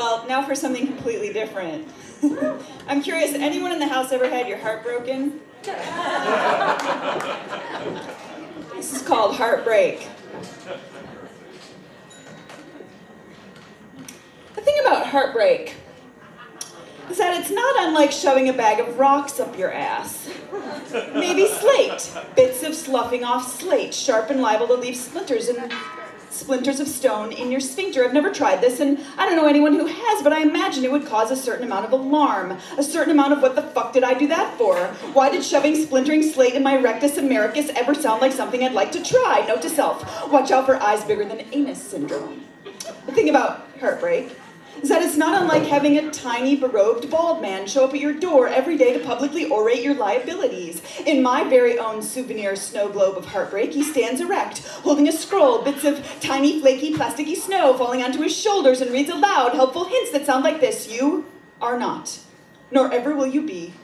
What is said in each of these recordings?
Well, now for something completely different. I'm curious, anyone in the house ever had your heart broken? This is called heartbreak. The thing about heartbreak is that it's not unlike shoving a bag of rocks up your ass. Maybe slate, bits of sloughing off slate, sharp and liable to leave splinters of stone in your sphincter. I've never tried this, and I don't know anyone who has, but I imagine it would cause a certain amount of alarm, a certain amount of what the fuck did I do that for? Why did shoving splintering slate in my rectus americus ever sound like something I'd like to try? Note to self, watch out for eyes bigger than anus syndrome. The thing about heartbreak is that it's not unlike having a tiny, beroved bald man show up at your door every day to publicly orate your liabilities. In my very own souvenir snow globe of heartbreak, he stands erect, holding a scroll, bits of tiny, flaky, plasticky snow falling onto his shoulders, and reads aloud helpful hints that sound like this: you are not, nor ever will you be,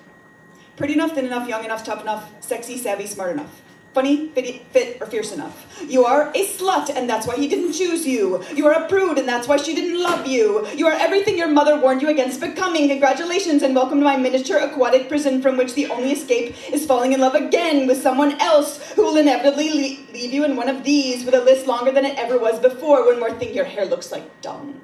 pretty enough, thin enough, young enough, tough enough, sexy, savvy, smart enough, funny, fit, or fierce enough. You are a slut, and that's why he didn't choose you. You are a prude, and that's why she didn't love you. You are everything your mother warned you against becoming. Congratulations, and welcome to my miniature aquatic prison from which the only escape is falling in love again with someone else who will inevitably leave you in one of these, with a list longer than it ever was before. One more thing, your hair looks like dung.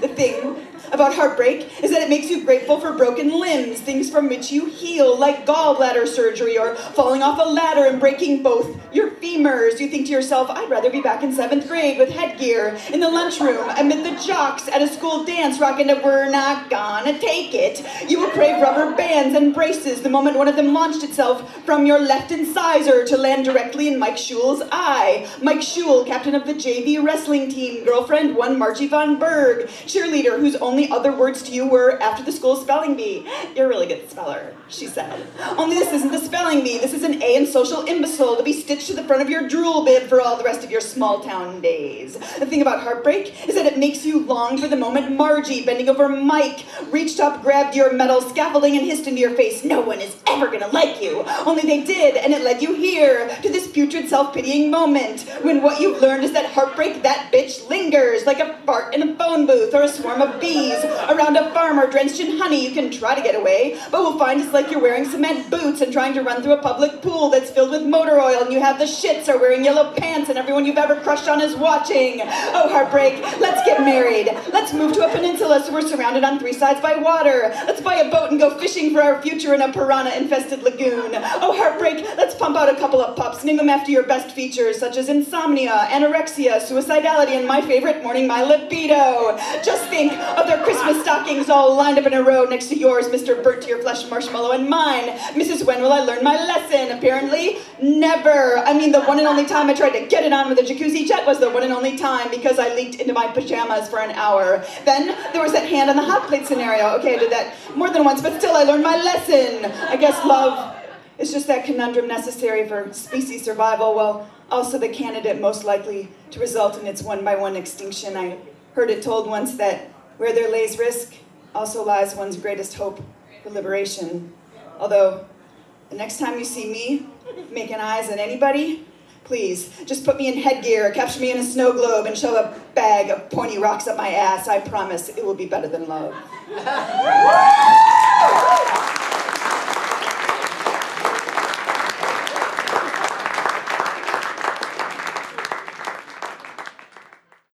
The thing about heartbreak is that it makes you grateful for broken limbs, things from which you heal, like gallbladder surgery or falling off a ladder and breaking both your femurs. You think to yourself, I'd rather be back in 7th grade with headgear, in the lunchroom, amid the jocks, at a school dance, rocking to We're Not Gonna Take It. You would crave rubber bands and braces the moment one of them launched itself from your left incisor to land directly in Mike Schuell's eye. Mike Schuell, captain of the JV wrestling team, girlfriend one Marchie von Berg, cheerleader whose only other words to you were, after the school spelling bee, "You're a really good speller," she said. Only this isn't the spelling bee. This is an A in social imbecile to be stitched to the front of your drool bib for all the rest of your small town days. The thing about heartbreak is that it makes you long for the moment Margie, bending over Mike, reached up, grabbed your metal scaffolding, and hissed into your face, "No one is ever gonna like you." Only they did, and it led you here, to this putrid self-pitying moment, when what you've learned is that heartbreak, that bitch, lingers like a fart in a phone booth or a swarm of bees around a farmer drenched in honey. You can try to get away, but we'll find it's like you're wearing cement boots and trying to run through a public pool that's filled with motor oil, and you have the shits, are wearing yellow pants, and everyone you've ever crushed on is watching. Oh, heartbreak, let's get married. Let's move to a peninsula so we're surrounded on 3 sides by water. Let's buy a boat and go fishing for our future in a piranha-infested lagoon. Oh, heartbreak, let's pump out a couple of pups. Name them after your best features, such as insomnia, anorexia, suicidality, and my favorite morning, my libido. Just think of their Christmas stockings all lined up in a row next to yours, Mr. Burnt to your flesh marshmallow, and mine, Mrs. When will I learn my lesson? Apparently, never. I mean, the one and only time I tried to get it on with a jacuzzi jet was the one and only time, because I leaked into my pajamas for an hour. Then there was that hand on the hot plate scenario. Okay, I did that more than once, but still I learned my lesson. I guess love is just that conundrum necessary for species survival, well, also the candidate most likely to result in its one-by-one extinction. I heard it told once that where there lays risk, also lies one's greatest hope for liberation. Although, the next time you see me making eyes at anybody, please, just put me in headgear, capture me in a snow globe, and shove a bag of pointy rocks up my ass. I promise it will be better than love.